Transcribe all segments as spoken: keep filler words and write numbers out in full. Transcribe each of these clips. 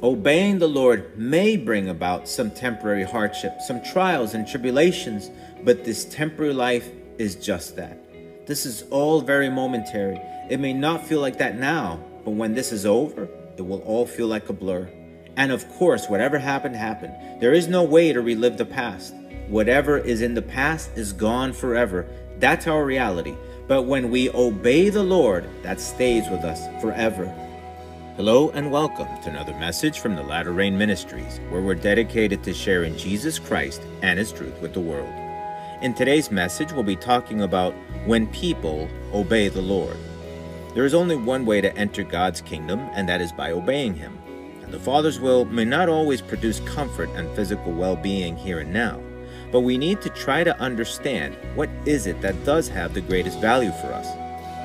Obeying the Lord may bring about some temporary hardship, some trials and tribulations, but this temporary life is just that. This is all very momentary. It may not feel like that now, but when this is over, it will all feel like a blur. And of course, whatever happened, happened. There is no way to relive the past. Whatever is in the past is gone forever. That's our reality. But when we obey the Lord, that stays with us forever. Hello and welcome to another message from the Latter Rain Ministries, where we're dedicated to sharing Jesus Christ and His truth with the world. In today's message, we'll be talking about when people obey the Lord. There is only one way to enter God's kingdom, and that is by obeying Him. And the Father's will may not always produce comfort and physical well-being here and now, but we need to try to understand what is it that does have the greatest value for us,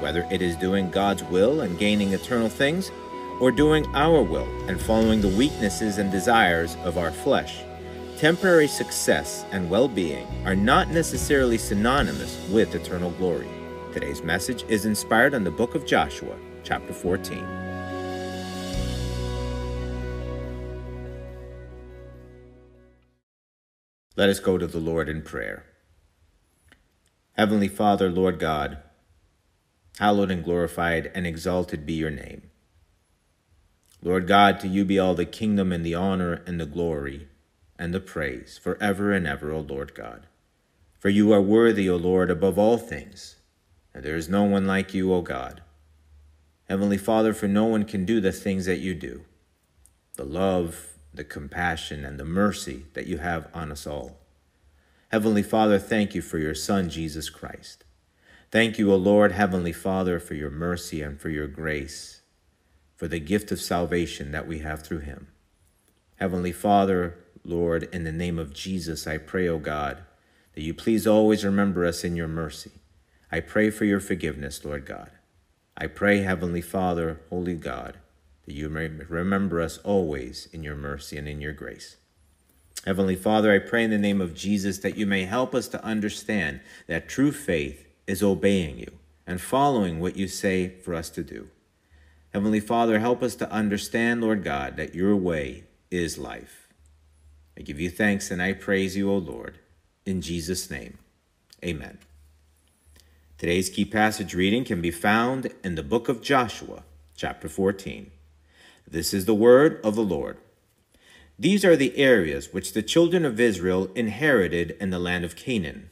whether it is doing God's will and gaining eternal things, or doing our will and following the weaknesses and desires of our flesh. Temporary success and well-being are not necessarily synonymous with eternal glory. Today's message is inspired on the book of Joshua, chapter fourteen. Let us go to the Lord in prayer. Heavenly Father, Lord God, hallowed and glorified and exalted be your name. Lord God, to you be all the kingdom and the honor and the glory and the praise forever and ever, O Lord God. For you are worthy, O Lord, above all things, and there is no one like you, O God. Heavenly Father, for no one can do the things that you do, the love, the compassion, and the mercy that you have on us all. Heavenly Father, thank you for your Son, Jesus Christ. Thank you, O Lord, Heavenly Father, for your mercy and for your grace, for the gift of salvation that we have through him. Heavenly Father, Lord, in the name of Jesus, I pray, O God, that you please always remember us in your mercy. I pray for your forgiveness, Lord God. I pray, Heavenly Father, Holy God, that you may remember us always in your mercy and in your grace. Heavenly Father, I pray in the name of Jesus that you may help us to understand that true faith is obeying you and following what you say for us to do. Heavenly Father, help us to understand, Lord God, that your way is life. I give you thanks and I praise you, O Lord, in Jesus' name. Amen. Today's key passage reading can be found in the book of Joshua, chapter fourteen. This is the word of the Lord. These are the areas which the children of Israel inherited in the land of Canaan,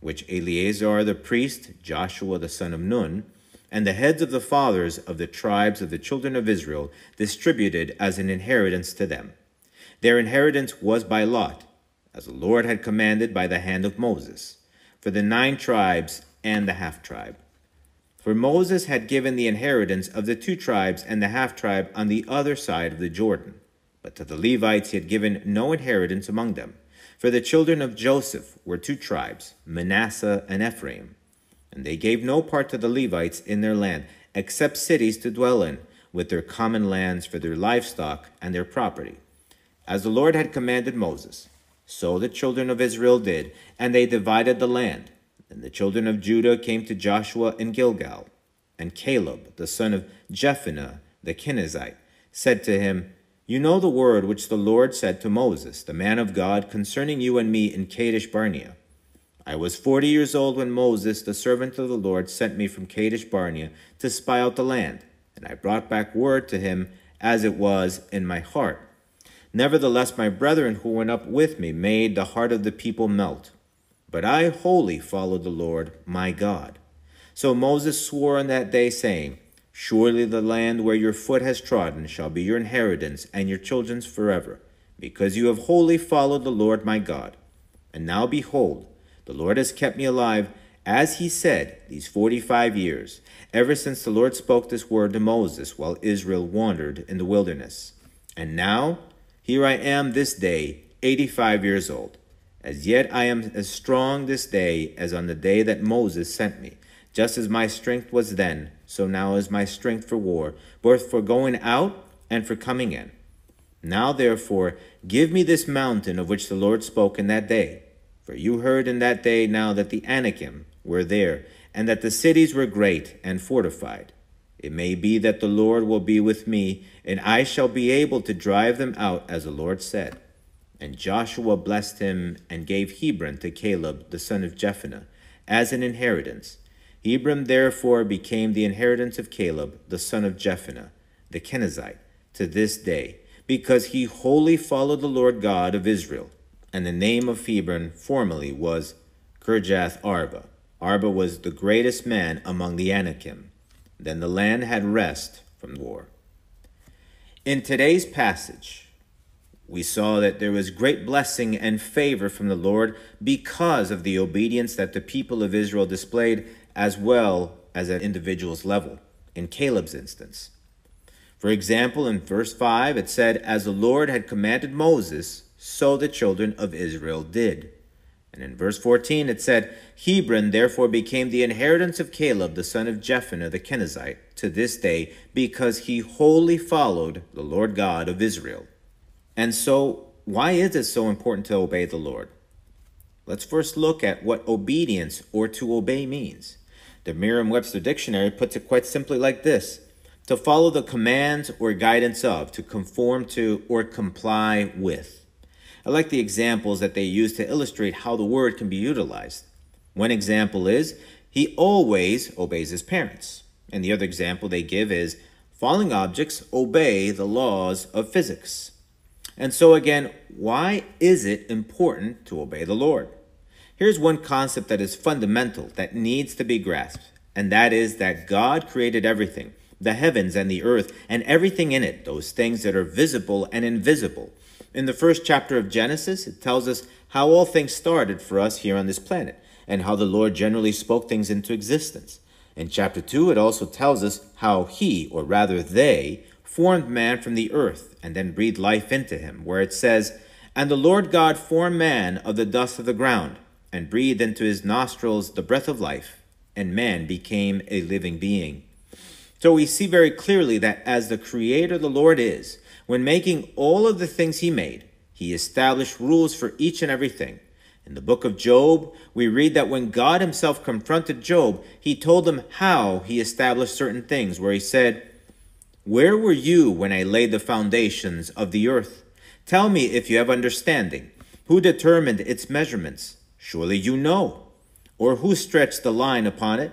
which Eleazar the priest, Joshua the son of Nun, and the heads of the fathers of the tribes of the children of Israel distributed as an inheritance to them. Their inheritance was by lot, as the Lord had commanded by the hand of Moses, for the nine tribes and the half-tribe. For Moses had given the inheritance of the two tribes and the half-tribe on the other side of the Jordan, but to the Levites he had given no inheritance among them, for the children of Joseph were two tribes, Manasseh and Ephraim. And they gave no part to the Levites in their land, except cities to dwell in, with their common lands for their livestock and their property. As the Lord had commanded Moses, so the children of Israel did, and they divided the land. And the children of Judah came to Joshua in Gilgal. And Caleb, the son of Jephunneh, the Kenizzite, said to him, "You know the word which the Lord said to Moses, the man of God, concerning you and me in Kadesh Barnea. I was forty years old when Moses, the servant of the Lord, sent me from Kadesh Barnea to spy out the land, and I brought back word to him as it was in my heart. Nevertheless, my brethren who went up with me made the heart of the people melt. But I wholly followed the Lord, my God." So Moses swore on that day, saying, "Surely the land where your foot has trodden shall be your inheritance and your children's forever, because you have wholly followed the Lord, my God. And now behold, the Lord has kept me alive, as he said, these forty-five years, ever since the Lord spoke this word to Moses while Israel wandered in the wilderness. And now, here I am this day, eighty-five years old. As yet I am as strong this day as on the day that Moses sent me. Just as my strength was then, so now is my strength for war, both for going out and for coming in. Now therefore, give me this mountain of which the Lord spoke in that day. For you heard in that day now that the Anakim were there, and that the cities were great and fortified. It may be that the Lord will be with me, and I shall be able to drive them out, as the Lord said. And Joshua blessed him and gave Hebron to Caleb, the son of Jephunneh, as an inheritance. Hebron therefore became the inheritance of Caleb, the son of Jephunneh, the Kenizzite, to this day, because he wholly followed the Lord God of Israel. And the name of Hebron formerly was Kirjath Arba. Arba was the greatest man among the Anakim. Then the land had rest from war. In today's passage, we saw that there was great blessing and favor from the Lord because of the obedience that the people of Israel displayed, as well as at individual's level, in Caleb's instance. For example, in verse five, it said, "As the Lord had commanded Moses, so the children of Israel did." And in verse fourteen, it said, "Hebron therefore became the inheritance of Caleb, the son of Jephunneh, the Kenizzite, to this day, because he wholly followed the Lord God of Israel." And so, why is it so important to obey the Lord? Let's first look at what obedience or to obey means. The Merriam-Webster Dictionary puts it quite simply like this: to follow the commands or guidance of, to conform to, or comply with. I like the examples that they use to illustrate how the word can be utilized. One example is, he always obeys his parents. And the other example they give is, falling objects obey the laws of physics. And so again, why is it important to obey the Lord? Here's one concept that is fundamental, that needs to be grasped, and that is that God created everything, the heavens and the earth, and everything in it, those things that are visible and invisible. In the first chapter of Genesis, it tells us how all things started for us here on this planet, and how the Lord generally spoke things into existence. In chapter two, it also tells us how he, or rather they, formed man from the earth, and then breathed life into him, where it says, "And the Lord God formed man of the dust of the ground, and breathed into his nostrils the breath of life, and man became a living being." So we see very clearly that as the Creator the Lord is, when making all of the things he made, he established rules for each and everything. In the book of Job, we read that when God himself confronted Job, he told him how he established certain things, where he said, "Where were you when I laid the foundations of the earth? Tell me if you have understanding. Who determined its measurements? Surely you know. Or who stretched the line upon it?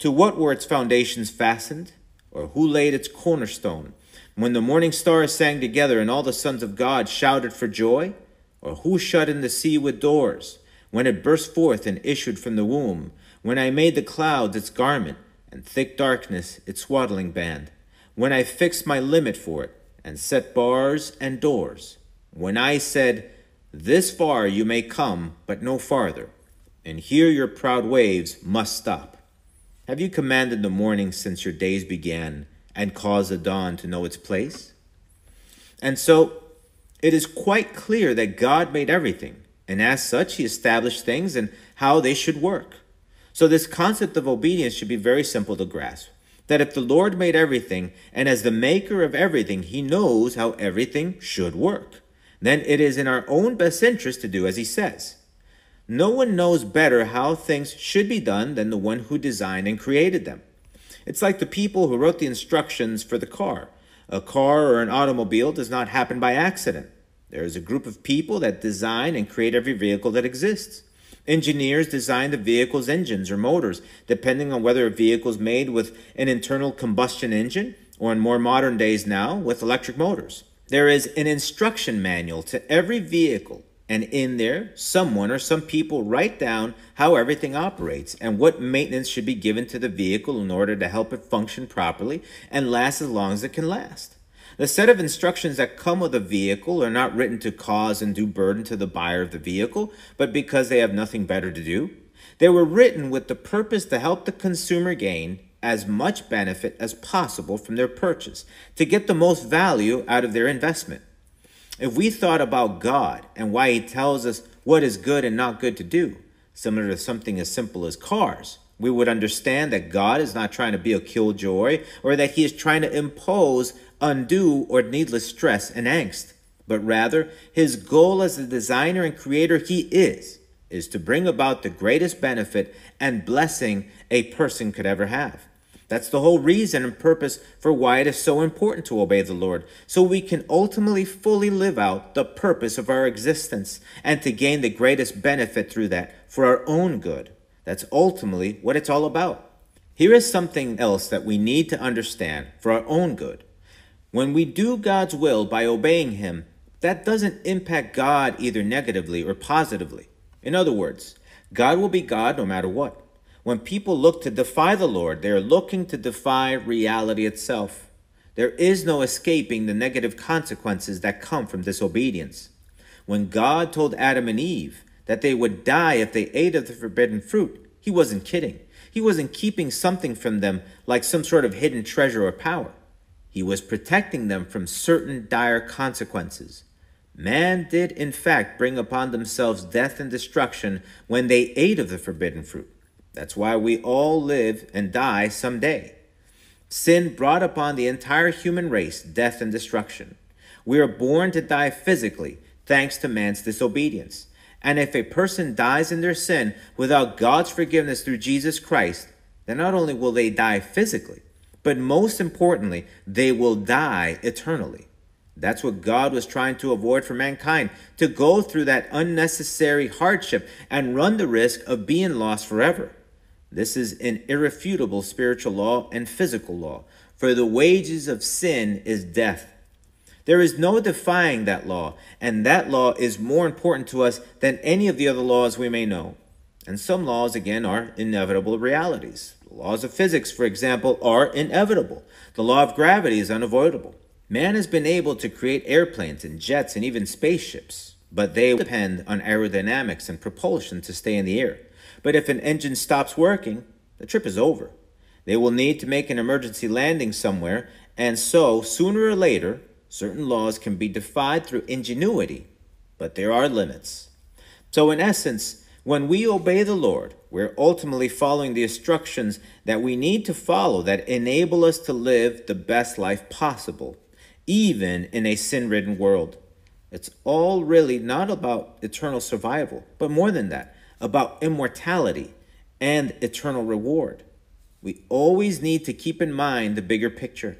To what were its foundations fastened? Or who laid its cornerstone? When the morning stars sang together and all the sons of God shouted for joy? Or who shut in the sea with doors, when it burst forth and issued from the womb? When I made the clouds its garment, and thick darkness its swaddling band? When I fixed my limit for it, and set bars and doors, when I said, 'This far you may come, but no farther, and here your proud waves must stop.' Have you commanded the morning since your days began, and caused the dawn to know its place?" And so, it is quite clear that God made everything, and as such, he established things and how they should work. So this concept of obedience should be very simple to grasp. That if the Lord made everything, and as the maker of everything, he knows how everything should work, then it is in our own best interest to do as he says. No one knows better how things should be done than the one who designed and created them. It's like the people who wrote the instructions for the car. A car or an automobile does not happen by accident. There is a group of people that design and create every vehicle that exists. Engineers design the vehicle's engines or motors, depending on whether a vehicle is made with an internal combustion engine or, in more modern days now, with electric motors. There is an instruction manual to every vehicle, and in there, someone or some people write down how everything operates and what maintenance should be given to the vehicle in order to help it function properly and last as long as it can last. The set of instructions that come with a vehicle are not written to cause undue burden to the buyer of the vehicle, but because they have nothing better to do. They were written with the purpose to help the consumer gain as much benefit as possible from their purchase, to get the most value out of their investment. If we thought about God and why he tells us what is good and not good to do, similar to something as simple as cars, we would understand that God is not trying to be a killjoy, or that he is trying to impose undue or needless stress and angst, but rather his goal as the designer and creator he is, is to bring about the greatest benefit and blessing a person could ever have. That's the whole reason and purpose for why it is so important to obey the Lord, so we can ultimately fully live out the purpose of our existence and to gain the greatest benefit through that for our own good. That's ultimately what it's all about. Here is something else that we need to understand for our own good. When we do God's will by obeying Him, that doesn't impact God either negatively or positively. In other words, God will be God no matter what. When people look to defy the Lord, they are looking to defy reality itself. There is no escaping the negative consequences that come from disobedience. When God told Adam and Eve that they would die if they ate of the forbidden fruit, He wasn't kidding. He wasn't keeping something from them like some sort of hidden treasure or power. He was protecting them from certain dire consequences. Man did, in fact, bring upon themselves death and destruction when they ate of the forbidden fruit. That's why we all live and die someday. Sin brought upon the entire human race death and destruction. We are born to die physically, thanks to man's disobedience. And if a person dies in their sin without God's forgiveness through Jesus Christ, then not only will they die physically, but most importantly, they will die eternally. That's what God was trying to avoid for mankind, to go through that unnecessary hardship and run the risk of being lost forever. This is an irrefutable spiritual law and physical law, for the wages of sin is death. There is no defying that law, and that law is more important to us than any of the other laws we may know. And some laws, again, are inevitable realities. The laws of physics, for example, are inevitable. The law of gravity is unavoidable. Man has been able to create airplanes and jets and even spaceships, but they depend on aerodynamics and propulsion to stay in the air. But if an engine stops working, the trip is over. They will need to make an emergency landing somewhere, and so, sooner or later, certain laws can be defied through ingenuity, but there are limits. So in essence, when we obey the Lord, we're ultimately following the instructions that we need to follow that enable us to live the best life possible, even in a sin-ridden world. It's all really not about eternal survival, but more than that, about immortality and eternal reward. We always need to keep in mind the bigger picture.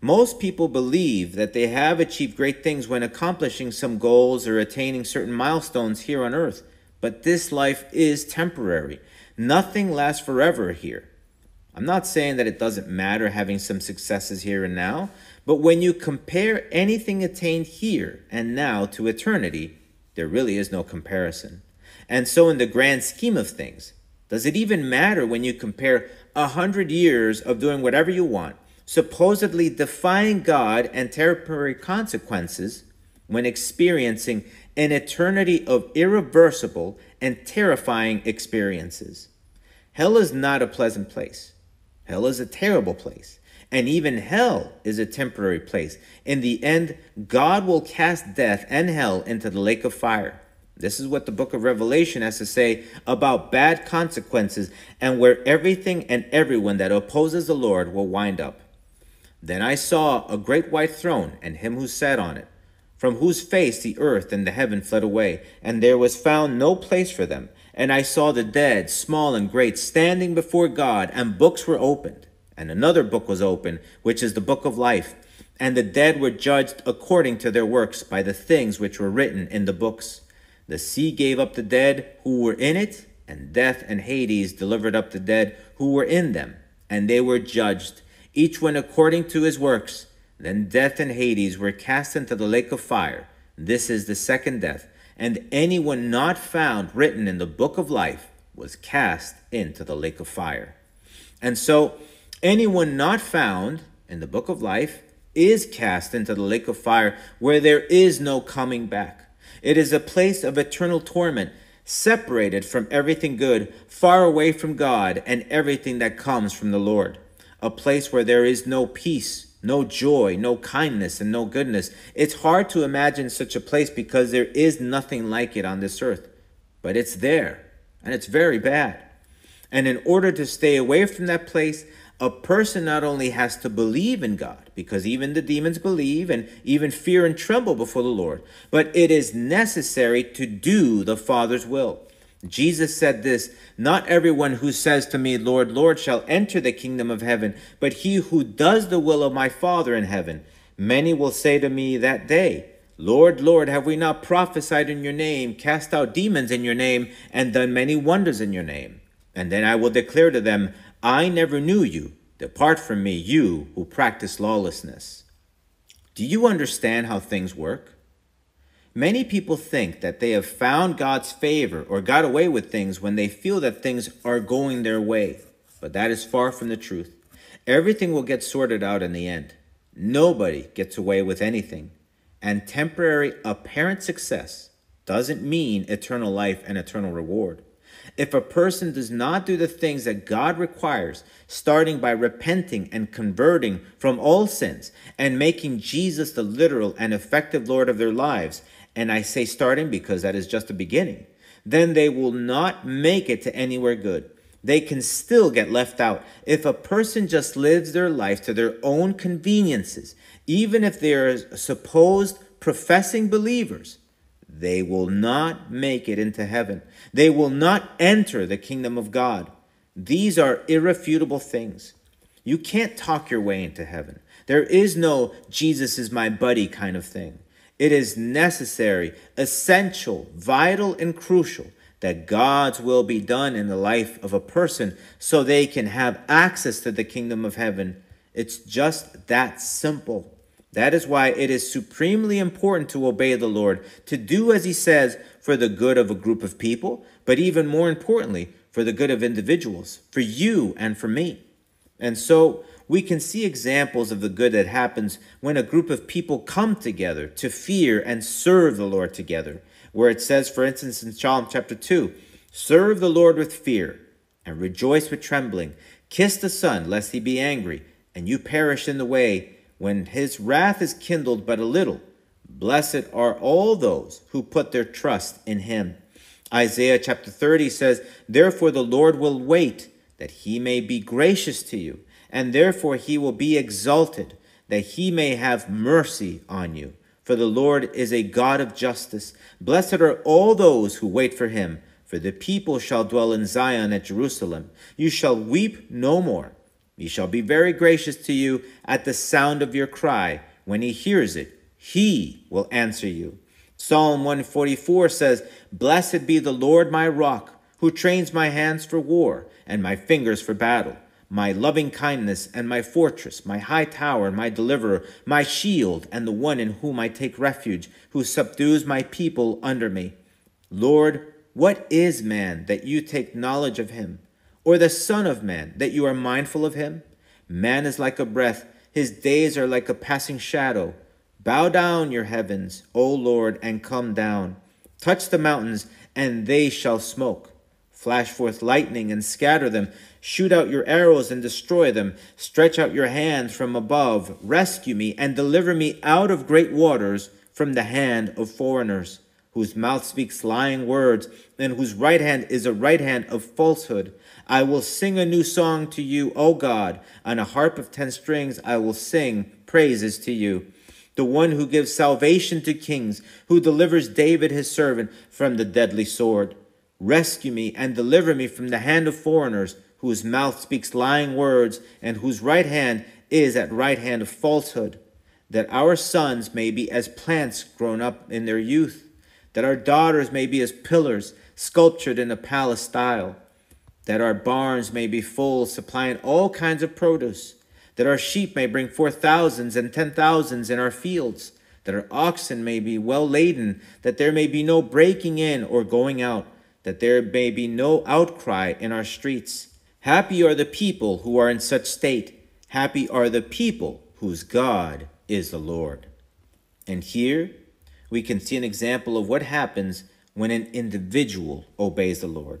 Most people believe that they have achieved great things when accomplishing some goals or attaining certain milestones here on earth, but this life is temporary. Nothing lasts forever here. I'm not saying that it doesn't matter having some successes here and now, but when you compare anything attained here and now to eternity, there really is no comparison. And so in the grand scheme of things, does it even matter when you compare a hundred years of doing whatever you want, supposedly defying God and temporary consequences, when experiencing an eternity of irreversible and terrifying experiences? Hell is not a pleasant place. Hell is a terrible place. And even hell is a temporary place. In the end, God will cast death and hell into the lake of fire. This is what the book of Revelation has to say about bad consequences and where everything and everyone that opposes the Lord will wind up. Then I saw a great white throne and him who sat on it, from whose face the earth and the heaven fled away, and there was found no place for them. And I saw the dead, small and great, standing before God, and books were opened. And another book was opened, which is the book of life. And the dead were judged according to their works by the things which were written in the books. The sea gave up the dead who were in it, and death and Hades delivered up the dead who were in them. And they were judged, each one according to his works. Then death and Hades were cast into the lake of fire. This is the second death. And anyone not found written in the book of life was cast into the lake of fire. And so, anyone not found in the book of life is cast into the lake of fire, where there is no coming back. It is a place of eternal torment, separated from everything good, far away from God and everything that comes from the Lord. A place where there is no peace, no joy, no kindness, and no goodness. It's hard to imagine such a place because there is nothing like it on this earth. But it's there, and it's very bad. And in order to stay away from that place, a person not only has to believe in God, because even the demons believe and even fear and tremble before the Lord, but it is necessary to do the Father's will. Jesus said this, "Not everyone who says to me, 'Lord, Lord,' shall enter the kingdom of heaven, but he who does the will of my Father in heaven. Many will say to me that day, 'Lord, Lord, have we not prophesied in your name, cast out demons in your name, and done many wonders in your name?' And then I will declare to them, 'I never knew you. Depart from me, you who practice lawlessness.'" Do you understand how things work? Many people think that they have found God's favor or got away with things when they feel that things are going their way. But that is far from the truth. Everything will get sorted out in the end. Nobody gets away with anything. And temporary apparent success doesn't mean eternal life and eternal reward. If a person does not do the things that God requires, starting by repenting and converting from all sins and making Jesus the literal and effective Lord of their lives, and I say starting because that is just the beginning, then they will not make it to anywhere good. They can still get left out. If a person just lives their life to their own conveniences, even if they are supposed professing believers, they will not make it into heaven. They will not enter the kingdom of God. These are irrefutable things. You can't talk your way into heaven. There is no Jesus is my buddy kind of thing. It is necessary, essential, vital, and crucial that God's will be done in the life of a person so they can have access to the kingdom of heaven. It's just that simple. That is why it is supremely important to obey the Lord, to do as he says for the good of a group of people, but even more importantly, for the good of individuals, for you and for me. And so we can see examples of the good that happens when a group of people come together to fear and serve the Lord together, where it says, for instance, in Psalm chapter two, "Serve the Lord with fear and rejoice with trembling. Kiss the Son, lest he be angry, and you perish in the way, when his wrath is kindled but a little. Blessed are all those who put their trust in him." Isaiah chapter thirty says, "Therefore the Lord will wait, that he may be gracious to you, and therefore he will be exalted, that he may have mercy on you. For the Lord is a God of justice. Blessed are all those who wait for him, for the people shall dwell in Zion at Jerusalem. You shall weep no more. He shall be very gracious to you at the sound of your cry. When he hears it, he will answer you." Psalm one forty-four says, "Blessed be the Lord my rock, who trains my hands for war and my fingers for battle, my loving kindness and my fortress, my high tower and my deliverer, my shield and the one in whom I take refuge, who subdues my people under me. Lord, what is man that you take knowledge of him? Or the son of man, that you are mindful of him? Man is like a breath, his days are like a passing shadow. Bow down your heavens, O Lord, and come down. Touch the mountains, and they shall smoke. Flash forth lightning and scatter them. Shoot out your arrows and destroy them. Stretch out your hand from above. Rescue me and deliver me out of great waters, from the hand of foreigners, whose mouth speaks lying words, and whose right hand is a right hand of falsehood. I will sing a new song to you, O God. On a harp of ten strings I will sing praises to you. The one who gives salvation to kings, who delivers David his servant from the deadly sword. Rescue me and deliver me from the hand of foreigners, whose mouth speaks lying words, and whose right hand is at right hand of falsehood, that our sons may be as plants grown up in their youth, that our daughters may be as pillars sculptured in a palace style, that our barns may be full, supplying all kinds of produce, that our sheep may bring forth thousands and ten thousands in our fields, that our oxen may be well laden, that there may be no breaking in or going out, that there may be no outcry in our streets. Happy are the people who are in such state. Happy are the people whose God is the Lord. And here we can see an example of what happens when an individual obeys the Lord.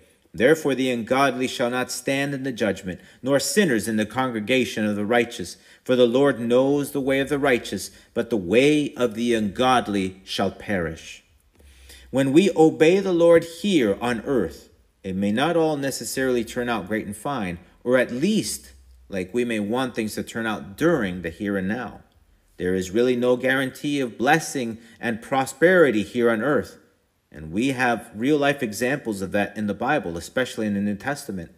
Therefore the ungodly shall not stand in the judgment, nor sinners in the congregation of the righteous. For the Lord knows the way of the righteous, but the way of the ungodly shall perish. When we obey the Lord here on earth, it may not all necessarily turn out great and fine, or at least like we may want things to turn out during the here and now. There is really no guarantee of blessing and prosperity here on earth. And we have real-life examples of that in the Bible, especially in the New Testament.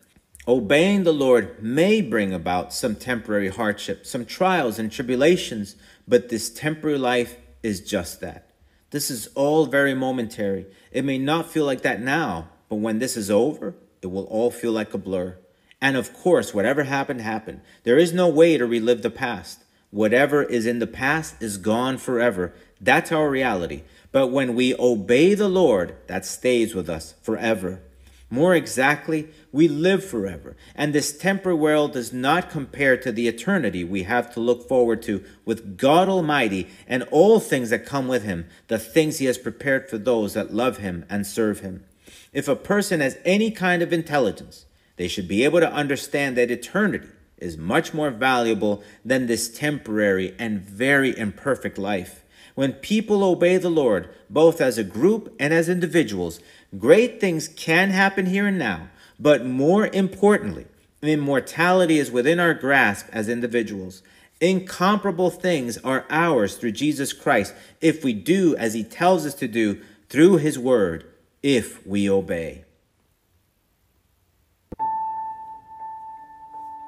Obeying the Lord may bring about some temporary hardship, some trials and tribulations, but this temporary life is just that. This is all very momentary. It may not feel like that now, but when this is over, it will all feel like a blur. And of course, whatever happened, happened. There is no way to relive the past. Whatever is in the past is gone forever. That's our reality. But when we obey the Lord, that stays with us forever. More exactly, we live forever. And this temporary world does not compare to the eternity we have to look forward to with God Almighty and all things that come with Him, the things He has prepared for those that love Him and serve Him. If a person has any kind of intelligence, they should be able to understand that eternity is much more valuable than this temporary and very imperfect life. When people obey the Lord, both as a group and as individuals, great things can happen here and now, but more importantly, immortality is within our grasp as individuals. Incomparable things are ours through Jesus Christ if we do as He tells us to do through His word, if we obey.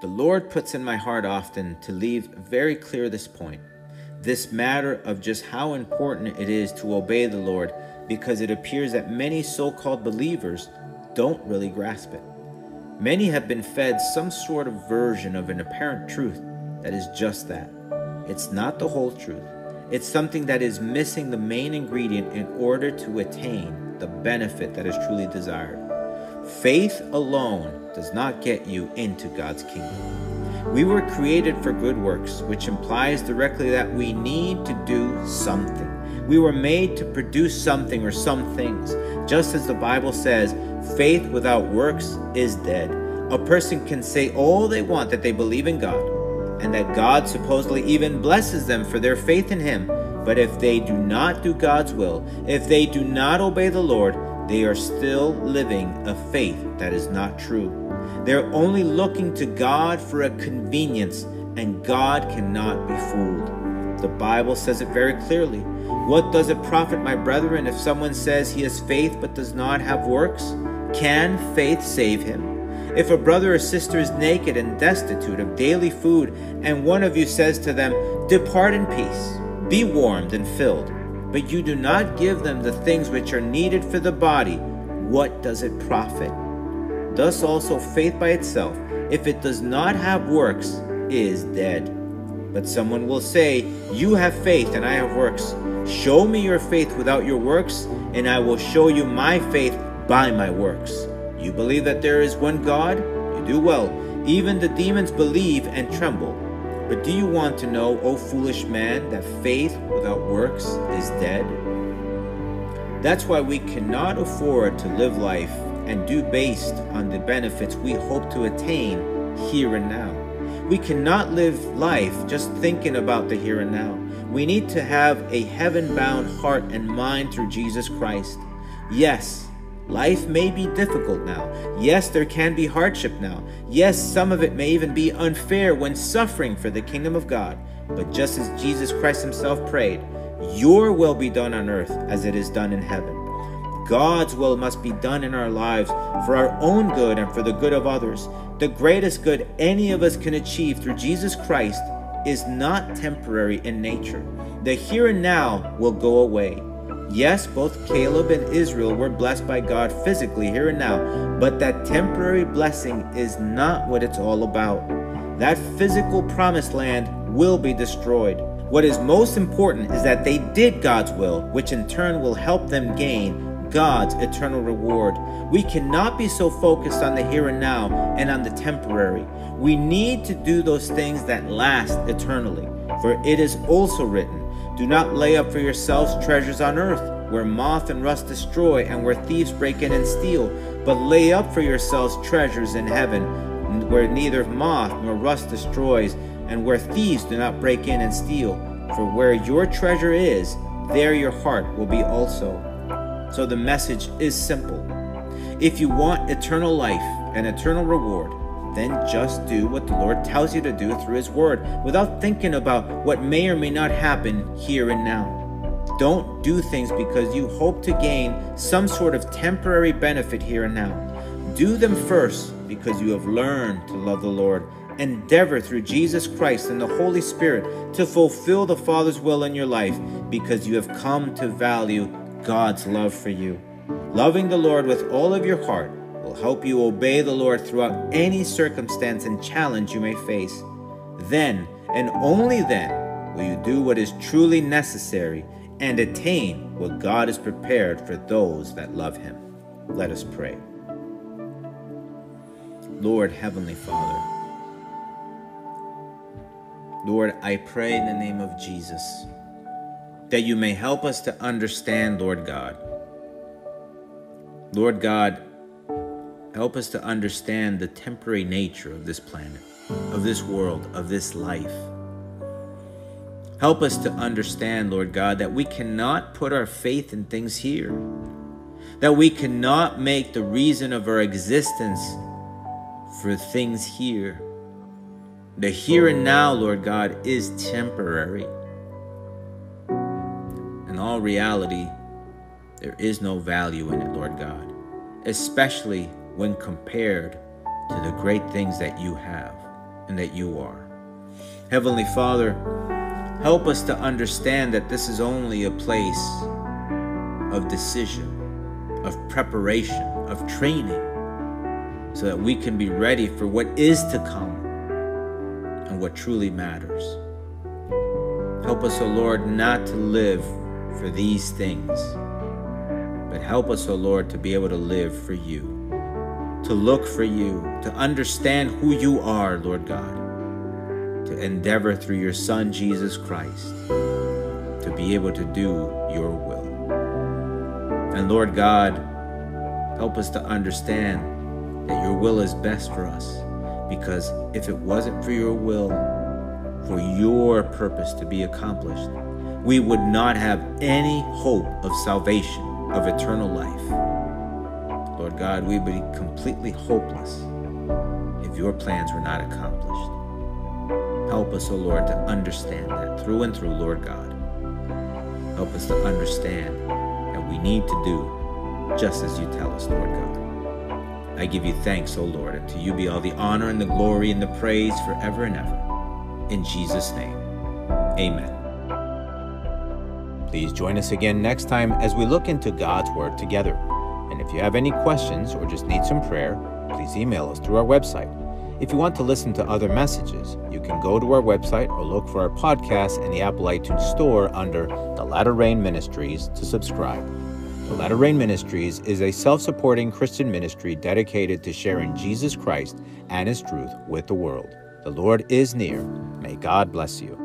The Lord puts in my heart often to leave very clear this point. This matter of just how important it is to obey the Lord, because it appears that many so-called believers don't really grasp it. Many have been fed some sort of version of an apparent truth that is just that. It's not the whole truth. It's something that is missing the main ingredient in order to attain the benefit that is truly desired. Faith alone does not get you into God's kingdom. We were created for good works, which implies directly that we need to do something. We were made to produce something or some things. Just as the Bible says, faith without works is dead. A person can say all they want that they believe in God, and that God supposedly even blesses them for their faith in Him. But if they do not do God's will, if they do not obey the Lord, they are still living a faith that is not true. They're only looking to God for a convenience, and God cannot be fooled. The Bible says it very clearly. What does it profit, my brethren, if someone says he has faith but does not have works? Can faith save him? If a brother or sister is naked and destitute of daily food, and one of you says to them, "Depart in peace, be warmed and filled," but you do not give them the things which are needed for the body, what does it profit? Thus also faith by itself, if it does not have works, is dead. But someone will say, "You have faith and I have works. Show me your faith without your works, and I will show you my faith by my works. You believe that there is one God? You do well. Even the demons believe and tremble. But do you want to know, O foolish man, that faith without works is dead?" That's why we cannot afford to live life and do based on the benefits we hope to attain here and now. We cannot live life just thinking about the here and now. We need to have a heaven-bound heart and mind through Jesus Christ. Yes, life may be difficult now. Yes, there can be hardship now. Yes, some of it may even be unfair when suffering for the kingdom of God. But just as Jesus Christ Himself prayed, "Your will be done on earth as it is done in heaven." God's will must be done in our lives for our own good and for the good of others. The greatest good any of us can achieve through Jesus Christ is not temporary in nature. The here and now will go away. Yes, both Caleb and Israel were blessed by God physically here and now, but that temporary blessing is not what it's all about. That physical promised land will be destroyed. What is most important is that they did God's will, which in turn will help them gain God's eternal reward. We cannot be so focused on the here and now and on the temporary. We need to do those things that last eternally. For it is also written, "Do not lay up for yourselves treasures on earth, where moth and rust destroy, and where thieves break in and steal. But lay up for yourselves treasures in heaven, where neither moth nor rust destroys, and where thieves do not break in and steal. For where your treasure is, there your heart will be also. So the message is simple. If you want eternal life and eternal reward, then just do what the Lord tells you to do through His Word, without thinking about what may or may not happen here and now. Don't do things because you hope to gain some sort of temporary benefit here and now. Do them first because you have learned to love the Lord. Endeavor through Jesus Christ and the Holy Spirit to fulfill the Father's will in your life, because you have come to value God's love for you. Loving the Lord with all of your heart will help you obey the Lord throughout any circumstance and challenge you may face. Then, and only then, will you do what is truly necessary and attain what God has prepared for those that love Him. Let us pray. Lord, Heavenly Father, Lord, I pray in the name of Jesus that you may help us to understand, Lord God. Lord God, help us to understand the temporary nature of this planet, of this world, of this life. Help us to understand, Lord God, that we cannot put our faith in things here, that we cannot make the reason of our existence for things here. The here and now, Lord God, is temporary. In all reality, there is no value in it, Lord God, especially when compared to the great things that you have and that you are. Heavenly Father, help us to understand that this is only a place of decision, of preparation, of training, so that we can be ready for what is to come and what truly matters. Help us, O Lord, not to live for these things, but help us, O Lord, to be able to live for you, to look for you, to understand who you are, Lord God, to endeavor through your Son, Jesus Christ, to be able to do your will. And Lord God, help us to understand that your will is best for us, because if it wasn't for your will, for your purpose to be accomplished, we would not have any hope of salvation, of eternal life. Lord God, we would be completely hopeless if your plans were not accomplished. Help us, O Lord, to understand that through and through, Lord God. Help us to understand that we need to do just as you tell us, Lord God. I give you thanks, O Lord, and to you be all the honor and the glory and the praise forever and ever. In Jesus' name, amen. Please join us again next time as we look into God's Word together. And if you have any questions or just need some prayer, please email us through our website. If you want to listen to other messages, you can go to our website or look for our podcast in the Apple iTunes Store under The Latter Rain Ministries to subscribe. The Latter Rain Ministries is a self-supporting Christian ministry dedicated to sharing Jesus Christ and His truth with the world. The Lord is near. May God bless you.